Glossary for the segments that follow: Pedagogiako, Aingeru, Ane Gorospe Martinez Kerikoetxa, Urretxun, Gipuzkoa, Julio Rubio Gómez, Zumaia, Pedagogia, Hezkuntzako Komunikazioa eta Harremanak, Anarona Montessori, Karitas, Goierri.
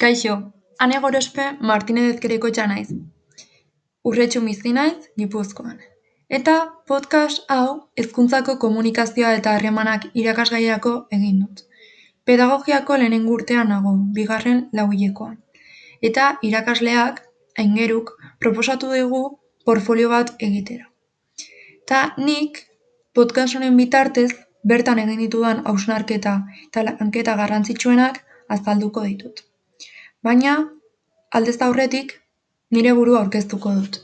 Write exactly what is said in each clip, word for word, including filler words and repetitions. Kaixo, Ane Gorospe Martinez Kerikoetxa naiz. Urretxun bizi naiz, Gipuzkoan. Eta podcast hau Hezkuntzako Komunikazioa eta Harremanak irakasgairako egin dut. Pedagogiako lehenen urtean nago, bigarren lauhilekoan. Eta irakasleak, aingeruk, proposatu dugu portfolio bat egitera. Eta nik podcast honen bitartez bertan egin ditudan hausnarketa eta lanketa garrantzitsuenak azalduko ditut. Baina, aldez aurretik, nire burua aurkeztuko dut.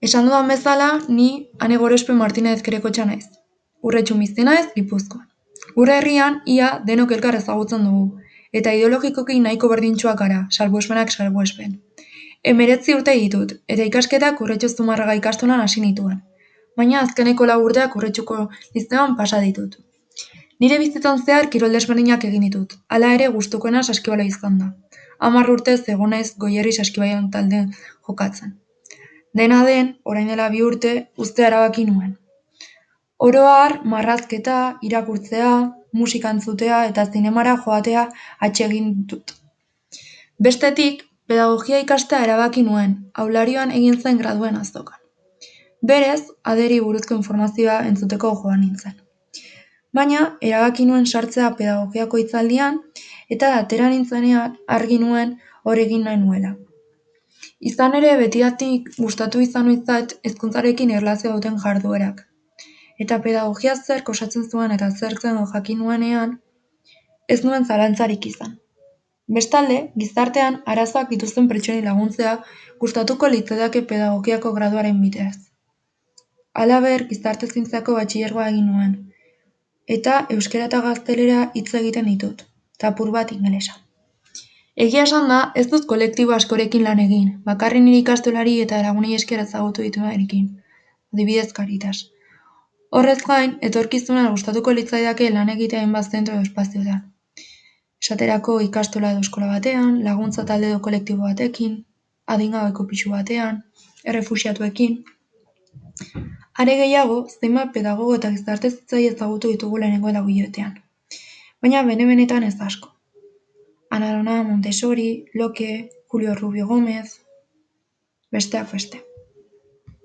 Esan dudan bezala, ni Ane Gorospe Martinez Kerikoetxa naiz. Urretxun bizi naiz, Gipuzkoan. Gure herrian, ia denok elkar ezagutzen dugu, eta ideologikoki nahiko berdintsuak gara, salbuespenak salbuespen. Hemeretzi urte ditut, eta ikasketak Kurretxu Zumaian ikastolan hasi nituen. Baina azkeneko lau urteak Kurretxuko lizeoan pasa ditut. Nire bizitzan zehar kirol desberdinak egin ditut, hala ere gustukoena saskibaloia izan da. hamar urtez egon naiz Goierri saskibaloian taldean jokatzen. Dena den, orain dela bi urte uztea erabaki nuen. Oro har, marrazketa, irakurtzea, musika entzutea eta zinemara joatea atsegin dut. Bestetik, pedagogia ikastea erabaki nuen, aularioan egin zen graduen azokan. Berez, aderi buruzko informazioa entzuteko joan nintzen. Baina, erabaki nuen sartzea pedagogiako hitzaldian eta atera nintzenean argi nuen horrekin nahi nuela. Izan ere, betidatik gustatu izan izat hezkuntzarekin erlazio duten jarduerak. Eta pedagogia zer osatzen zuen eta zertzen jakin nuenean, ez nuen zalantzarik izan. Bestalde, gizartean arazoak dituzten pertsonei laguntzea gustatuko litzaidake pedagogiako graduaren bidez. Halaber, gizarte zientziako batxilergoa egin nuen. Eta euskera eta gaztelera hitz egiten ditut, eta apur bat ingelesa. Egia esan da, ez dut kolektibo askorekin lan egin, bakarri nire ikastolari eta lagunei esker ezagutu dituenekin, adibidez Karitas. Horrez gain, etorkizunean gustatuko litzaidake lan egitea hainbat zentro edo espazioetan. Esaterako ikastola edo eskola batean, laguntza talde edo kolektibo batekin, adingabeko pisu batean, errefuxiatuekin. Are gehiago, zenbat pedagogo eta gizarte zitzaile ezagutu ditugu lehenengo lauhilekoan. Baina bene-benetan ez asko. Anarona Montessori, Loke, Julio Rubio Gómez, besteak beste.